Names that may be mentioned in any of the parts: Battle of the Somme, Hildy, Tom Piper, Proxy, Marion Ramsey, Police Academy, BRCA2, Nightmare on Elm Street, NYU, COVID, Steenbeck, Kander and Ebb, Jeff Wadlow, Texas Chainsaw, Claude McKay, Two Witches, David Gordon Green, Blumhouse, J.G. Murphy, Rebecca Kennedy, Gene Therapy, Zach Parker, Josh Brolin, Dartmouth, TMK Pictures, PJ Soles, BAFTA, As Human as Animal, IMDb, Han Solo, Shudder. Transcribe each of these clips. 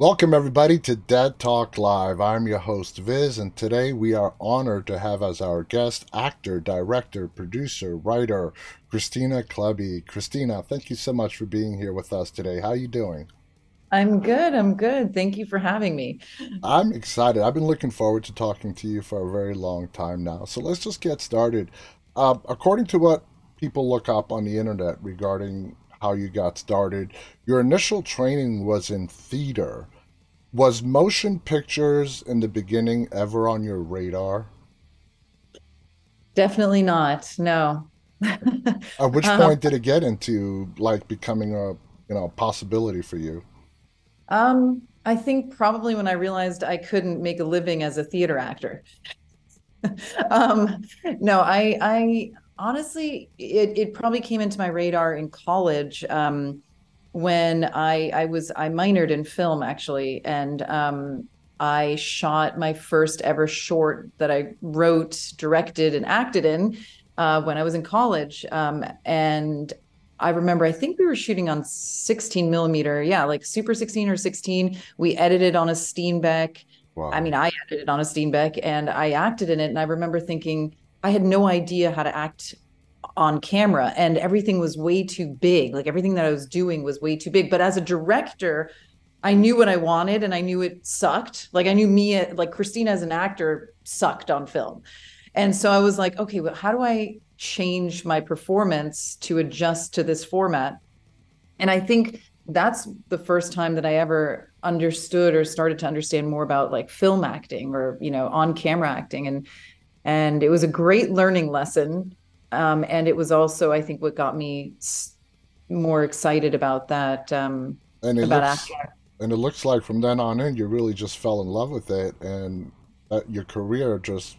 Welcome everybody to Dead Talk Live. I'm your host Viz, and today we are honored to have as our guest actor, director, producer, writer, Kristina Klebe. Kristina, thank you so much for being here with us today. How are you doing? I'm good. Thank you for having me. I'm excited. I've been looking forward to talking to you for a very long time now. So let's just get started. According to what people look up on the internet regarding how you got started. Your initial training was in theater. Was motion pictures in the beginning ever on your radar? Definitely not, no. At which point did it get into like becoming a possibility for you? I think probably when I realized I couldn't make a living as a theater actor. Honestly, it probably came into my radar in college when I minored in film actually, and I shot my first ever short that I wrote, directed, and acted in when I was in college. And I remember, I think we were shooting on 16 millimeter, like Super 16 or 16. We edited on a Steenbeck. Wow. I mean, I edited on a Steenbeck and I acted in it, and I remember thinking, I had no idea how to act on camera, and everything was way too big. Like everything that I was doing was way too big. But as a director, I knew what I wanted and I knew it sucked. Like I knew me, like Kristina as an actor sucked on film. And so I was like, okay, well, how do I change my performance to adjust to this format? And I think that's the first time that I ever understood or started to understand more about like film acting or, on camera acting. And it was a great learning lesson. And it was also, I think, what got me more excited about that, acting. And it looks like from then on in, you really just fell in love with it. And your career just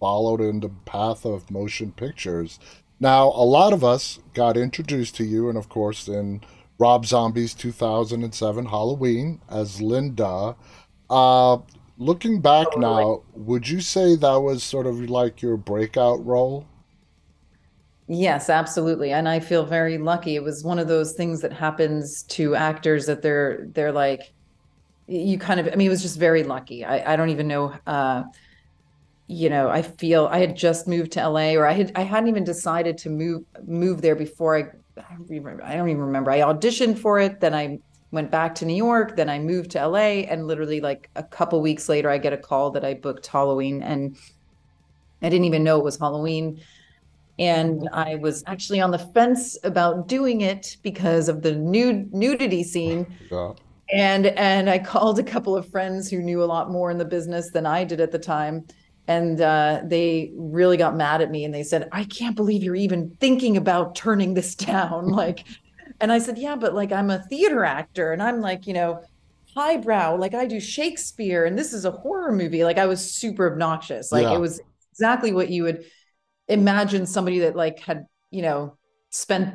followed in the path of motion pictures. Now, a lot of us got introduced to you, and of course, in Rob Zombie's 2007 Halloween as Linda. Looking back now, would you say that was sort of like your breakout role? Yes, absolutely. And I feel very lucky. It was one of those things that happens to actors that they're like, it was just very lucky. I don't even know, I feel I had just moved to LA, or I hadn't even decided to move there before I don't even remember. I auditioned for it, then I went back to New York, then I moved to LA, and literally like a couple weeks later, I get a call that I booked Halloween, and I didn't even know it was Halloween. And I was actually on the fence about doing it because of the nudity scene. Yeah. And I called a couple of friends who knew a lot more in the business than I did at the time. And they really got mad at me and they said, I can't believe you're even thinking about turning this down. Like, and I said, yeah, but like, I'm a theater actor and I'm like, highbrow, like I do Shakespeare and this is a horror movie. Like I was super obnoxious. Like It was exactly what you would imagine somebody that like had, spent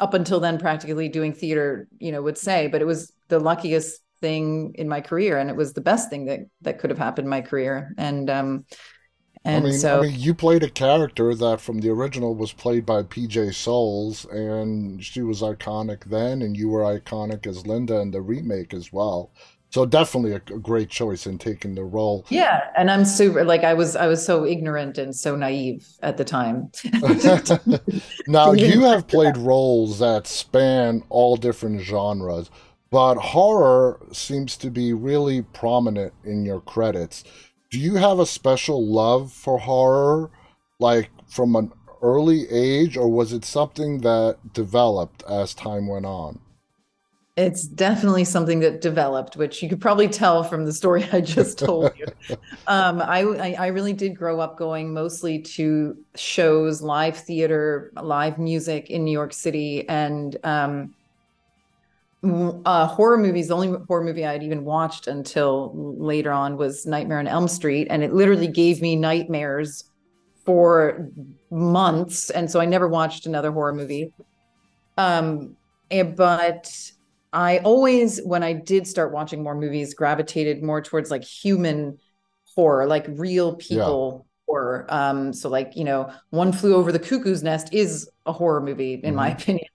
up until then practically doing theater, would say, but it was the luckiest thing in my career. And it was the best thing that could have happened in my career. And you played a character that from the original was played by PJ Soles, and she was iconic then, and you were iconic as Linda in the remake as well. So definitely a great choice in taking the role. Yeah, and I'm super, like I was so ignorant and so naive at the time. Now you have played roles that span all different genres, but horror seems to be really prominent in your credits. Do you have a special love for horror, like from an early age, or was it something that developed as time went on? It's definitely something that developed, which you could probably tell from the story I just told you. I really did grow up going mostly to shows, live theater, live music in New York City, and horror movies. The only horror movie I had even watched until later on was Nightmare on Elm Street, and it literally gave me nightmares for months, and so I never watched another horror movie. But I always, when I did start watching more movies, gravitated more towards like human horror, like real people horror. So like, One Flew Over the Cuckoo's Nest is a horror movie, in my opinion.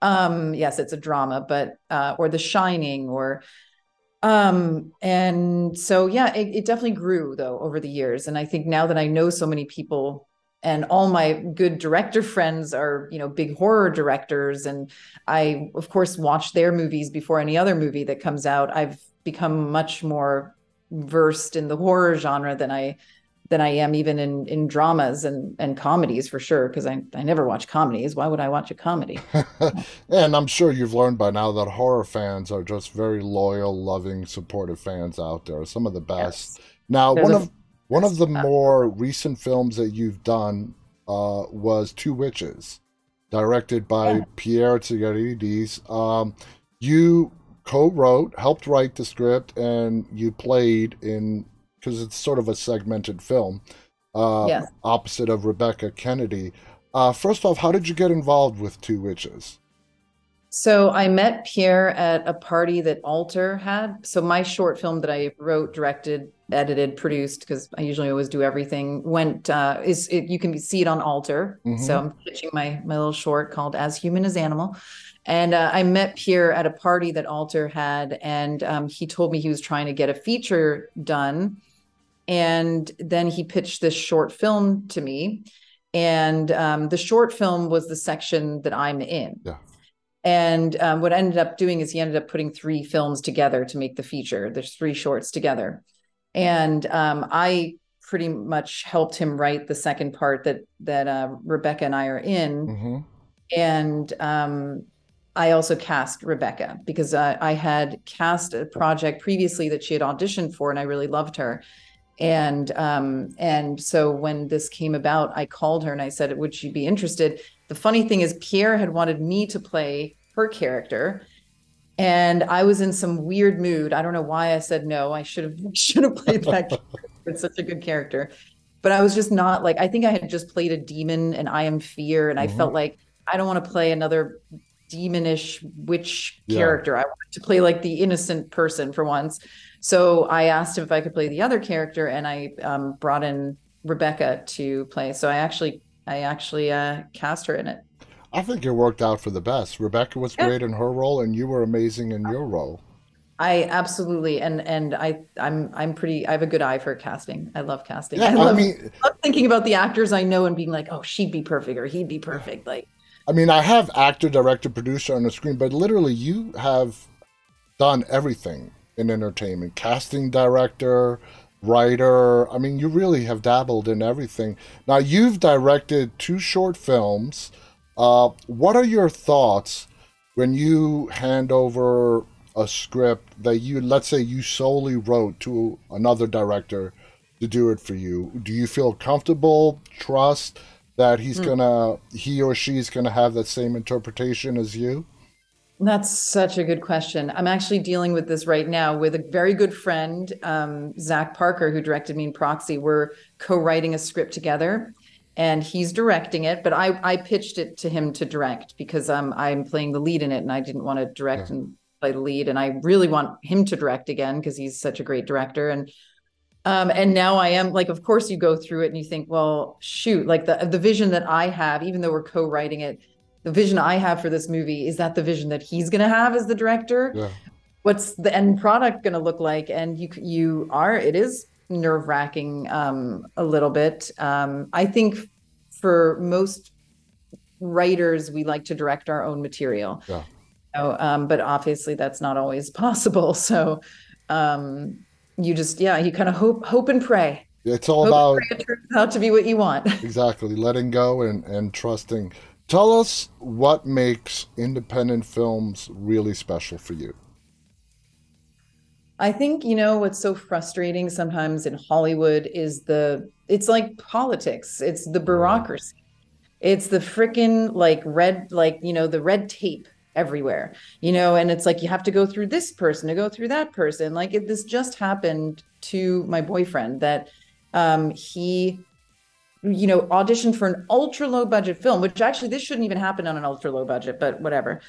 Yes, it's a drama, but or The Shining, or And so, yeah, it definitely grew though over the years. And I think now that I know so many people and all my good director friends are, you know, big horror directors. And I, of course, watch their movies before any other movie that comes out. I've become much more versed in the horror genre than I am even in dramas and comedies, for sure, because I never watch comedies. Why would I watch a comedy? And I'm sure you've learned by now that horror fans are just very loyal, loving, supportive fans out there. Some of the best. Yes. Now, one of the more recent films that you've done was Two Witches, directed by Pierre Tsigaridis. You co-wrote, helped write the script, and you played in... because it's sort of a segmented film, opposite of Rebecca Kennedy. First off, how did you get involved with Two Witches? So I met Pierre at a party that Alter had. So my short film that I wrote, directed, edited, produced, because I usually always do everything, you can see it on Alter. Mm-hmm. So I'm pitching my little short called As Human as Animal. And I met Pierre at a party that Alter had, and he told me he was trying to get a feature done. And then he pitched this short film to me. And the short film was the section that I'm in. Yeah. And what I ended up doing is he ended up putting three films together to make the feature. There's three shorts together. And I pretty much helped him write the second part that Rebecca and I are in. Mm-hmm. And I also cast Rebecca because I had cast a project previously that she had auditioned for, and I really loved her. And so when this came about, I called her and I said, would she be interested? The funny thing is Pierre had wanted me to play her character, and I was in some weird mood. I don't know why I said no. I should have played that character. It's such a good character. But I was just not like, I think I had just played a demon and I Am Fear, and mm-hmm. I felt like I don't want to play another demonish witch character. I wanted to play like the innocent person for once. So I asked him if I could play the other character, and I brought in Rebecca to play. So I actually cast her in it. I think it worked out for the best. Rebecca was great in her role, and you were amazing in your role. I absolutely, and I have a good eye for casting. I love casting. Yeah, I love thinking about the actors I know and being like, oh, she'd be perfect or he'd be perfect. Like, I mean, I have actor, director, producer on the screen, but literally you have done everything in entertainment. Casting director, writer. I mean, you really have dabbled in everything. Now, you've directed two short films. What are your thoughts when you hand over a script that you, let's say you solely wrote, to another director to do it for you? Do you feel comfortable, trust that he or she's gonna have that same interpretation as you? That's such a good question. I'm actually dealing with this right now with a very good friend, Zach Parker, who directed me in Proxy. We're co-writing a script together, and he's directing it, but I pitched it to him to direct because I'm playing the lead in it, and I didn't want to direct and play the lead, and I really want him to direct again because he's such a great director. And now I am like, of course you go through it and you think, well, shoot, like the vision that I have, even though we're co-writing it, the vision I have for this movie, is that the vision that he's going to have as the director? Yeah. What's the end product going to look like? And it is nerve wracking a little bit. I think for most writers, we like to direct our own material. Yeah. But obviously that's not always possible. So, you just, you kind of hope and pray. It's all about it turns out to be what you want. Exactly. Letting go and trusting. Tell us what makes independent films really special for you. I think, what's so frustrating sometimes in Hollywood is it's like politics. It's the bureaucracy. It's the frickin' the red tape everywhere, and it's like you have to go through this person to go through that person. Like this just happened to my boyfriend that he auditioned for an ultra low budget film, which actually this shouldn't even happen on an ultra low budget, but whatever.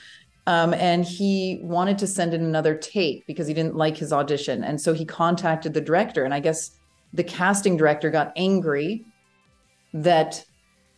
And he wanted to send in another take because he didn't like his audition. And so he contacted the director, and I guess the casting director got angry that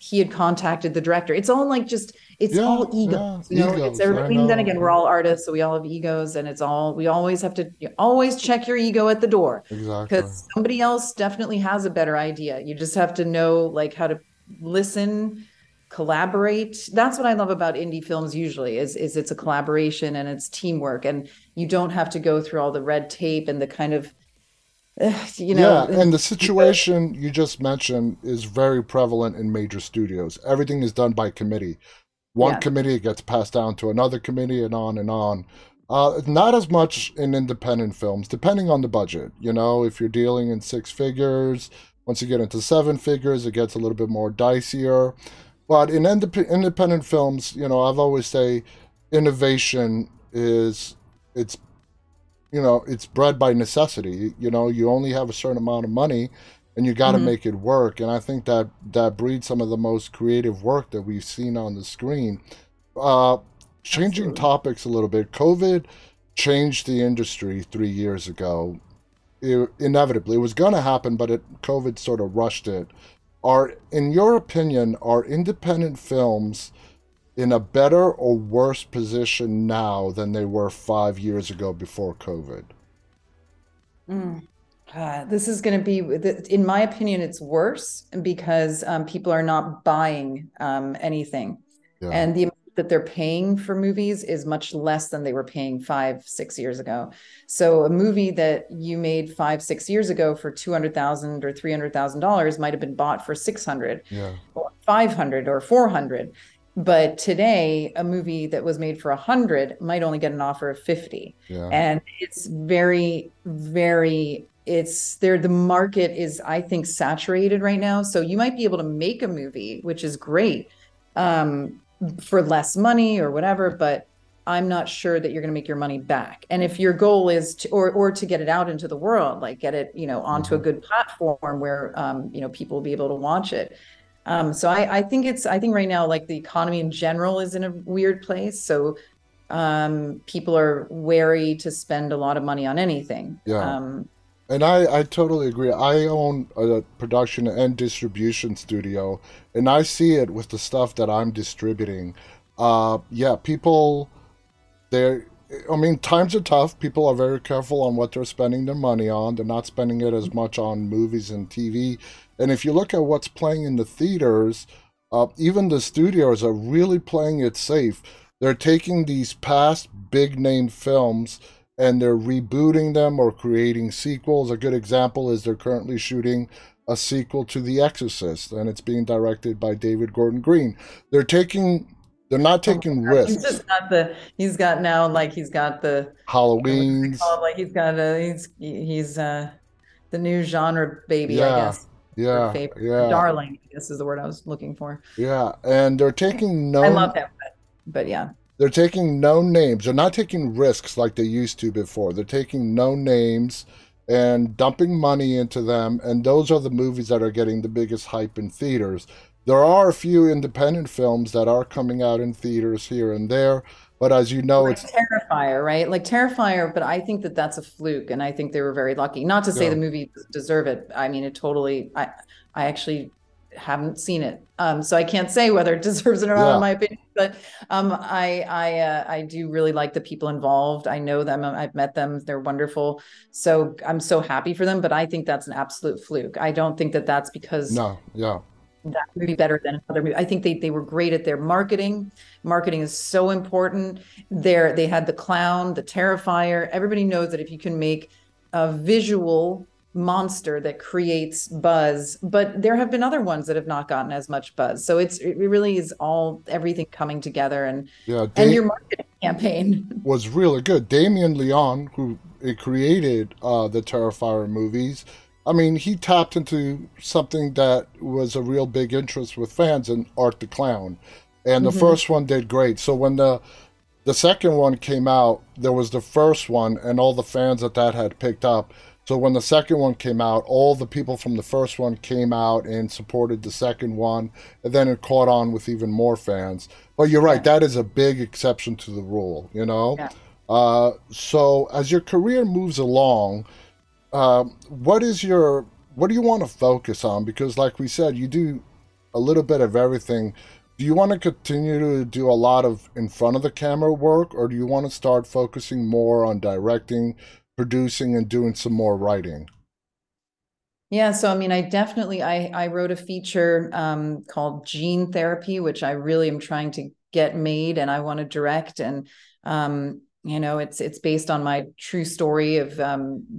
he had contacted the director. It's all like just, it's all ego. Yeah, you know, it's everything. And then again, we're all artists, so we all have egos, and it's all, we always have to, you always check your ego at the door. Exactly. Because somebody else definitely has a better idea. You just have to know like how to listen, collaborate. That's what I love about indie films usually is it's a collaboration and it's teamwork, and you don't have to go through all the red tape and the kind of, you know. Yeah, and the situation you just mentioned is very prevalent in major studios. Everything is done by committee. One committee gets passed down to another committee and on and on. Not as much in independent films, depending on the budget. You know, if you're dealing in six figures, once you get into seven figures, it gets a little bit more dicier. But in independent films, you know, I've always say innovation is, it's, you know, it's bred by necessity. You know, you only have a certain amount of money and you got to make it work. And I think that that breeds some of the most creative work that we've seen on the screen. Changing topics a little bit, COVID changed the industry 3 years ago. It, inevitably, it was going to happen, but COVID sort of rushed it. In your opinion, are independent films in a better or worse position now than they were 5 years ago before COVID? This is going to be, in my opinion, it's worse because people are not buying anything. Yeah. And the amount that they're paying for movies is much less than they were paying 5-6 years ago. So a movie that you made 5-6 years ago for $200,000 or $300,000 might have been bought for $600 or $500 or $400. But today, a movie that was made for $100 might only get an offer of $50. Yeah. And it's very, very, it's there. The market is, I think, saturated right now. So you might be able to make a movie, which is great, for less money or whatever, but I'm not sure that you're going to make your money back. And if your goal is to, or to get it out into the world, like get it, you know, onto a good platform where, you know, people will be able to watch it. So I think it's, I think right now, like the economy in general is in a weird place. So people are wary to spend a lot of money on anything. Yeah. And I totally agree. I own a production and distribution studio, and I see it with the stuff that I'm distributing. People, I mean, times are tough. People are very careful on what they're spending their money on. They're not spending it as much on movies and TV. And if you look at what's playing in the theaters, even the studios are really playing it safe. They're taking these past big name films and they're rebooting them or creating sequels. A good example is they're currently shooting a sequel to The Exorcist, and it's being directed by David Gordon Green. They're not taking risks. He's just got the. He's got now like he's got the Halloween's. Like he's got a. He's the new genre baby. Yeah. I guess. Yeah. Yeah. Darling, I guess is the word I was looking for. Yeah, and they're taking no. I love that, but yeah. They're taking no names. They're not taking risks like they used to before. They're taking no names and dumping money into them, and those are the movies that are getting the biggest hype in theaters. There are a few independent films that are coming out in theaters here and there, but as you know, like it's Terrifier, right? Like Terrifier, but I think that that's a fluke, and I think they were very lucky. Not to say the movie doesn't deserve it. I mean, it totally. I actually haven't seen it, so I can't say whether it deserves it or not, in my opinion. But I do really like the people involved. I know them. I've met them. They're wonderful. So I'm so happy for them. But I think that's an absolute fluke. I don't think that that's because. No. Yeah. That would be better than another movie. I think they were great at their marketing. Marketing is so important. They had The Clown, The Terrifier. Everybody knows that if you can make a visual monster that creates buzz, but there have been other ones that have not gotten as much buzz. So it really is all everything coming together and your marketing campaign was really good. Damien Leon, who created the Terrifier movies, I mean, he tapped into something that was a real big interest with fans in Art the Clown. And the first one did great. So when the second one came out, there was the first one and all the fans that had picked up. So when the second one came out, all the people from the first one came out and supported the second one. And then it caught on with even more fans. But you're right, that is a big exception to the rule, you know? Yeah. So as your career moves along, what do you want to focus on? Because like we said, you do a little bit of everything. Do you want to continue to do a lot of in front of the camera work, or do you want to start focusing more on directing, producing, and doing some more writing? Yeah, so I mean, I wrote a feature called Gene Therapy, which I really am trying to get made, and I want to direct. And you know, it's based on my true story of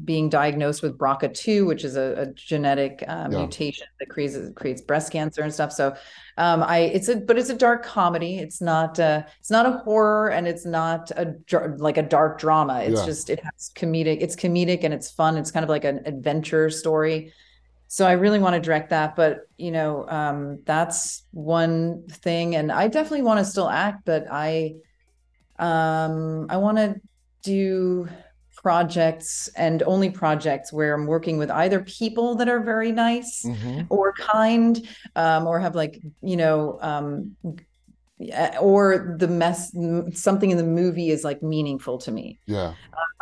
being diagnosed with BRCA2, which is a genetic mutation that creates breast cancer and stuff. So it's a dark comedy. It's not a horror, and it's not like a dark drama. It's just, it's comedic and it's fun. It's kind of like an adventure story. So I really want to direct that, but you know, that's one thing. And I definitely want to still act, but I want to do projects, and only projects where I'm working with either people that are very nice or kind, or have like, you know, or the something in the movie is like meaningful to me. Yeah.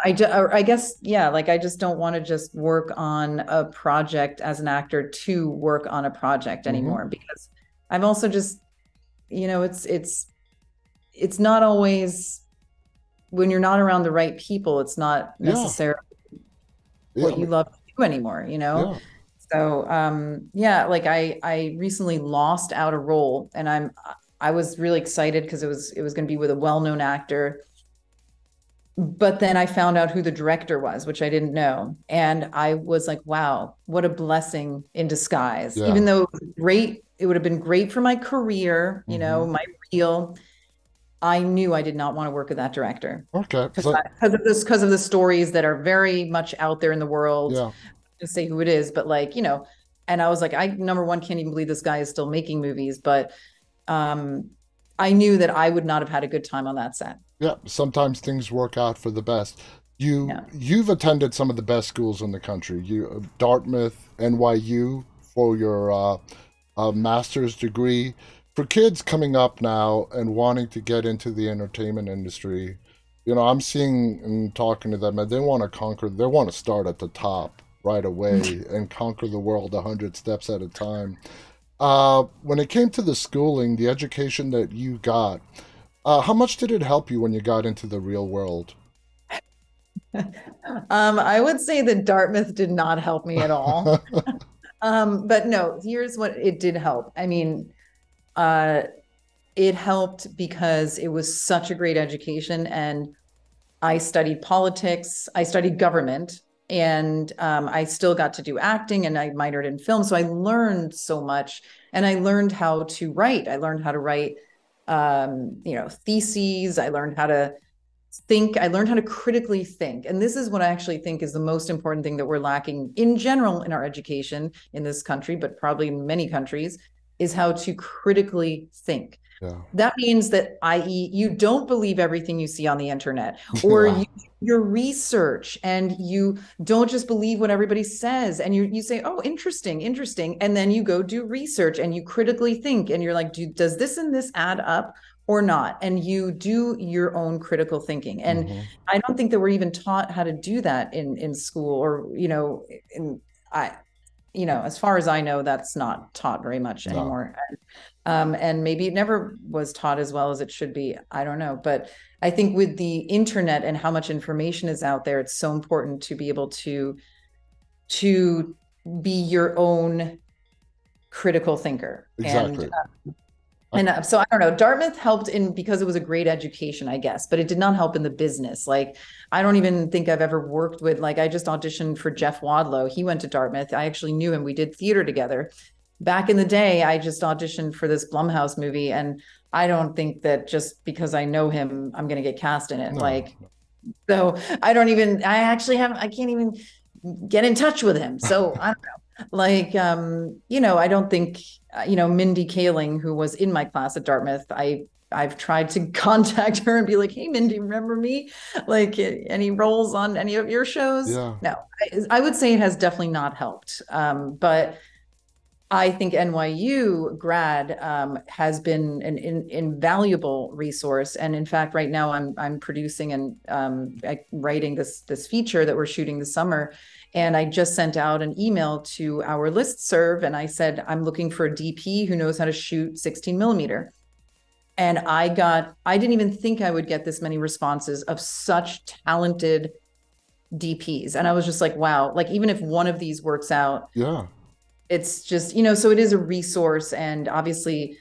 I just don't want to just work on a project as an actor to work on a project anymore, because I'm also just, you know, it's not always, when you're not around the right people, it's not necessarily what you love to do anymore, you know? Yeah. So, like I recently lost out a role, and I was really excited because it was going to be with a well-known actor, but then I found out who the director was, which I didn't know. And I was like, wow, what a blessing in disguise. Yeah. Even though it was great, it would have been great for my career, you know, my reel. I knew I did not want to work with that director. Okay. Because of the stories that are very much out there in the world. Yeah. I'll say who it is, but like, you know, and I was like, number one, can't even believe this guy is still making movies, but I knew that I would not have had a good time on that set. Yeah. Sometimes things work out for the best. You've attended some of the best schools in the country. Dartmouth, NYU for your master's degree. For kids coming up now and wanting to get into the entertainment industry, you know, I'm seeing and talking to them, and they want to conquer, they want to start at the top right away and conquer the world 100 steps at a time. When it came to the schooling, the education that you got, how much did it help you when you got into the real world? I would say that Dartmouth did not help me at all. But no, here's what it did help. I mean, it helped because it was such a great education, and I studied politics, I studied government, and I still got to do acting, and I minored in film. So I learned so much, and I learned how to write. I learned how to write, you know, theses. I learned how to think. I learned how to critically think. And this is what I actually think is the most important thing that we're lacking in general in our education in this country, but probably in many countries, is how to critically think. Yeah. That means that, i.e., you don't believe everything you see on the internet, or you do your research, and you don't just believe what everybody says, and you say, oh, interesting. And then you go do research and you critically think, and you're like, does this and this add up or not? And you do your own critical thinking. And I don't think that we're even taught how to do that in school, or, you know, you know, as far as I know, that's not taught very much anymore. And maybe it never was taught as well as it should be. I don't know. But I think with the internet and how much information is out there, it's so important to be able to be your own critical thinker. Exactly. And so I don't know, Dartmouth helped because it was a great education, I guess, but it did not help in the business. Like, I don't even think I've ever worked with, like, I just auditioned for Jeff Wadlow. He went to Dartmouth. I actually knew him. We did theater together. Back in the day, I just auditioned for this Blumhouse movie, and I don't think that just because I know him, I'm going to get cast in it. No. Like, so I can't even get in touch with him. So I don't know. Like, you know, I don't think, you know, Mindy Kaling, who was in my class at Dartmouth, I've tried to contact her and be like, hey, Mindy, remember me? Like, any roles on any of your shows? Yeah. No, I would say it has definitely not helped. But I think NYU grad has been an invaluable resource. And in fact, right now I'm producing and writing this feature that we're shooting this summer. And I just sent out an email to our listserv and I said, I'm looking for a DP who knows how to shoot 16 millimeter. And I didn't even think I would get this many responses of such talented DPs. And I was just like, wow, like even if one of these works out, yeah, it's just, you know, so it is a resource. And obviously,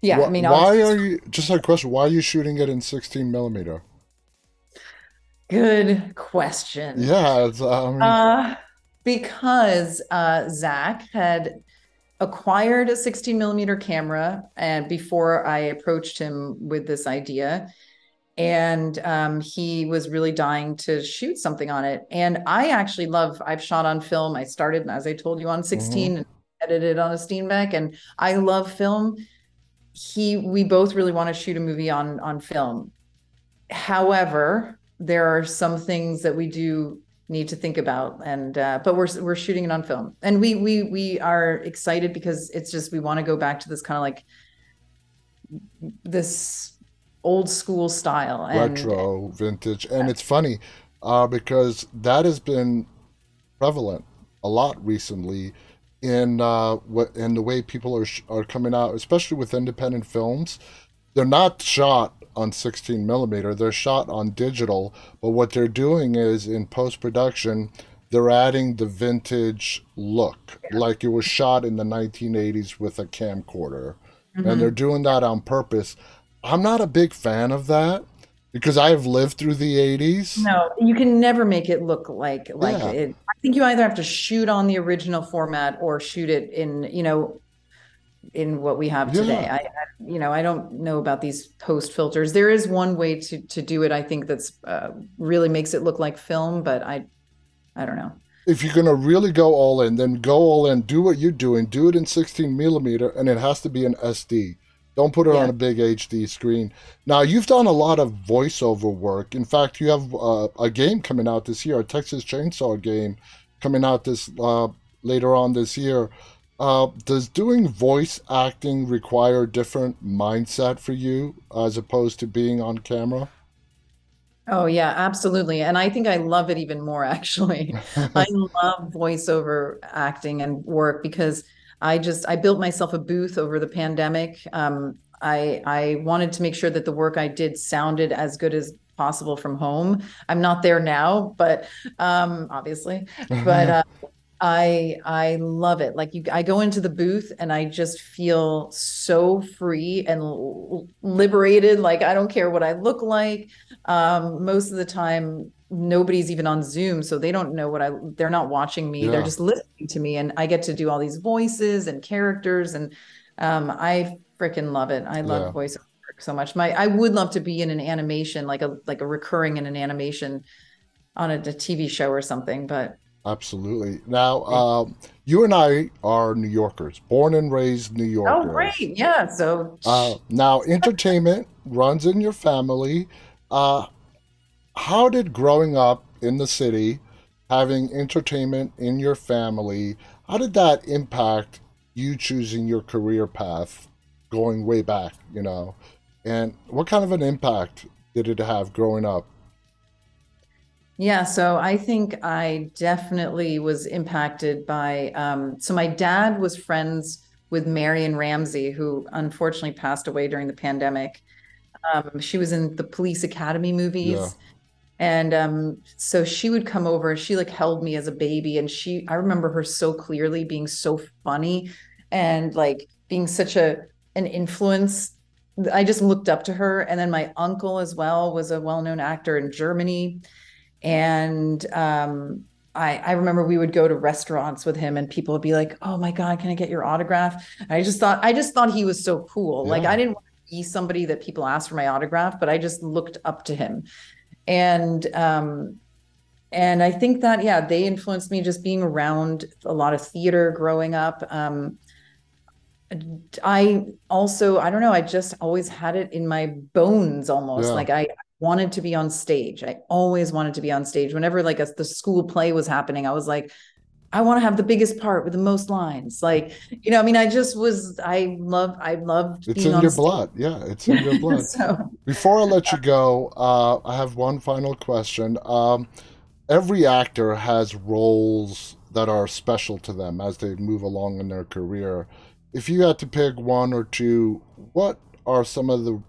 yeah, I mean, why are you, just a question, why are you shooting it in 16 millimeter? Good question. Yeah. Because Zach had acquired a 16 millimeter camera and before I approached him with this idea, and he was really dying to shoot something on it. And I actually love, I've shot on film. I started, as I told you, on 16 and edited on a Steenbeck, and I love film. We both really want to shoot a movie on film. However, there are some things that we do need to think about, and but we're shooting it on film, and we are excited because it's just, we want to go back to this kind of like this old school style and retro vintage. And it's funny because that has been prevalent a lot recently in the way people are coming out, especially with independent films. They're not shot on 16 millimeter, they're shot on digital, but what they're doing is in post-production, they're adding the vintage look, like it was shot in the 1980s with a camcorder, and they're doing that on purpose. I'm not a big fan of that because I've lived through the 80s. No, you can never make it look like it. I think you either have to shoot on the original format or shoot it in, you know, in what we have today. I don't know about these post filters. There is one way to do it, I think, that's really makes it look like film, but I don't know. If you're going to really go all in, then go all in, do what you're doing, do it in 16 millimeter, and it has to be an SD. Don't put it on a big HD screen. Now, you've done a lot of voiceover work. In fact, you have a game coming out this year, a Texas Chainsaw game coming out this later on this year. Does doing voice acting require a different mindset for you as opposed to being on camera? Oh, yeah, absolutely. And I think I love it even more, actually. I love voiceover acting and work because I built myself a booth over the pandemic. I wanted to make sure that the work I did sounded as good as possible from home. I'm not there now, but obviously, but I love it. Like I go into the booth and I just feel so free and liberated. Like I don't care what I look like. Most of the time, nobody's even on Zoom, so they don't know they're not watching me. Yeah. They're just listening to me, and I get to do all these voices and characters, and I freaking love it. I love voiceover work so much. I would love to be in an animation, like a recurring in an animation on a TV show or something, but. Absolutely. Now, you and I are New Yorkers, born and raised New Yorkers. Oh, great. Yeah. So now entertainment runs in your family. How did growing up in the city, having entertainment in your family, how did that impact you choosing your career path going way back, you know? And what kind of an impact did it have growing up? Yeah, so I think I definitely was impacted by, so my dad was friends with Marion Ramsey, who unfortunately passed away during the pandemic. She was in the Police Academy movies. Yeah. And so she would come over, she like held me as a baby. And I remember her so clearly being so funny and like being such an influence. I just looked up to her. And then my uncle as well was a well-known actor in Germany. And I remember we would go to restaurants with him and people would be like, oh my God, can I get your autograph? And I just thought he was so cool. Yeah. Like I didn't want to be somebody that people asked for my autograph, but I just looked up to him. And I think that, yeah, they influenced me just being around a lot of theater growing up. I don't know, I just always had it in my bones almost. Yeah. Like I wanted to be on stage. I always wanted to be on stage. Whenever the school play was happening, I was like, I want to have the biggest part with the most lines. Like, you know, I mean, I loved it's in your blood. Yeah, it's in your blood. So, before I let you go, I have one final question. Every actor has roles that are special to them as they move along in their career. If you had to pick one or two, what are some of the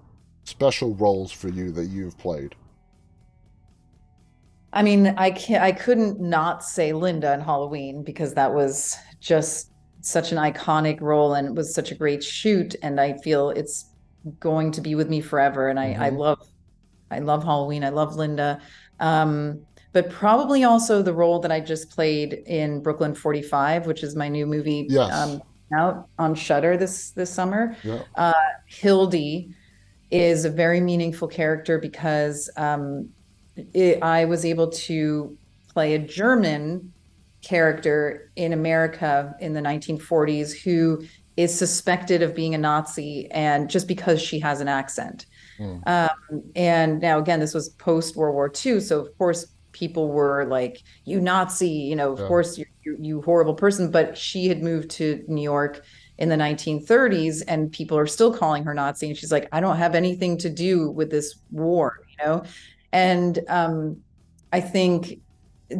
special roles for you that you've played? I mean, I couldn't not say Linda in Halloween, because that was just such an iconic role and it was such a great shoot. And I feel it's going to be with me forever. And mm-hmm. I love Halloween. I love Linda. But probably also the role that I just played in Brooklyn 45, which is my new movie out on Shudder this summer. Yeah. Hildy is a very meaningful character because I was able to play a German character in America in the 1940s who is suspected of being a Nazi, and just because she has an accent. Mm. And now, again, this was post World War II. So, of course, people were like, you Nazi, you know, of course, you horrible person. But she had moved to New York in the 1930s and people are still calling her Nazi. And she's like, I don't have anything to do with this war, you know? And I think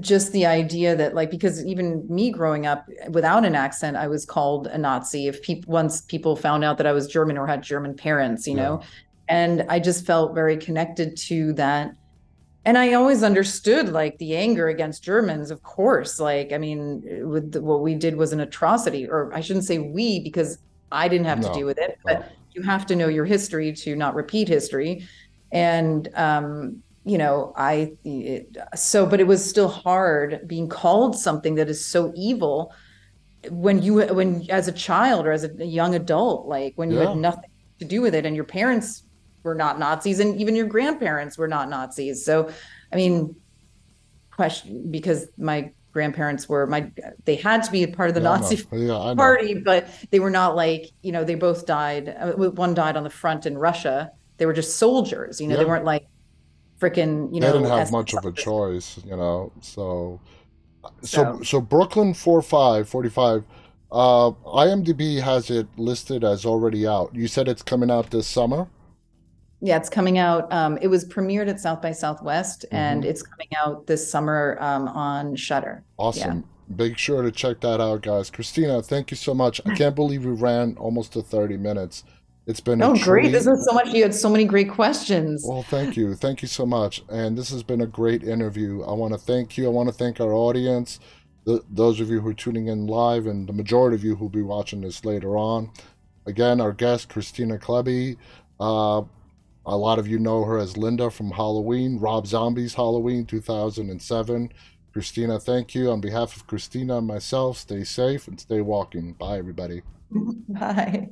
just the idea that, like, because even me growing up without an accent, I was called a Nazi once people found out that I was German or had German parents, you know, and I just felt very connected to that. And I always understood, like, the anger against Germans, of course, like, I mean, with what we did was an atrocity, or I shouldn't say we, because I didn't have to do with it, but you have to know your history to not repeat history. And, you know, but it was still hard being called something that is so evil when as a child or as a young adult, like when you had nothing to do with it and your parents were not Nazis and even your grandparents were not Nazis. So, I mean, question, because my grandparents were they had to be a part of the Nazi party, but they were not, like, you know, they both died. One died on the front in Russia. They were just soldiers, you know, they weren't like, freaking, you know, they didn't have much of a choice, you know. So Brooklyn 45, IMDb has it listed as already out. You said it's coming out this summer? Yeah, it's coming out. It was premiered at South by Southwest, mm-hmm. and it's coming out this summer on Shudder. Awesome. Yeah. Make sure to check that out, guys. Kristina, thank you so much. I can't believe we ran almost to 30 minutes. It's been a great. This is so much. You had so many great questions. Well, thank you. Thank you so much. And this has been a great interview. I want to thank you. I want to thank our audience, those of you who are tuning in live, and the majority of you who will be watching this later on. Again, our guest, Kristina Klebe. A lot of you know her as Linda from Halloween, Rob Zombie's Halloween 2007. Kristina, thank you. On behalf of Kristina and myself, stay safe and stay walking. Bye, everybody. Bye.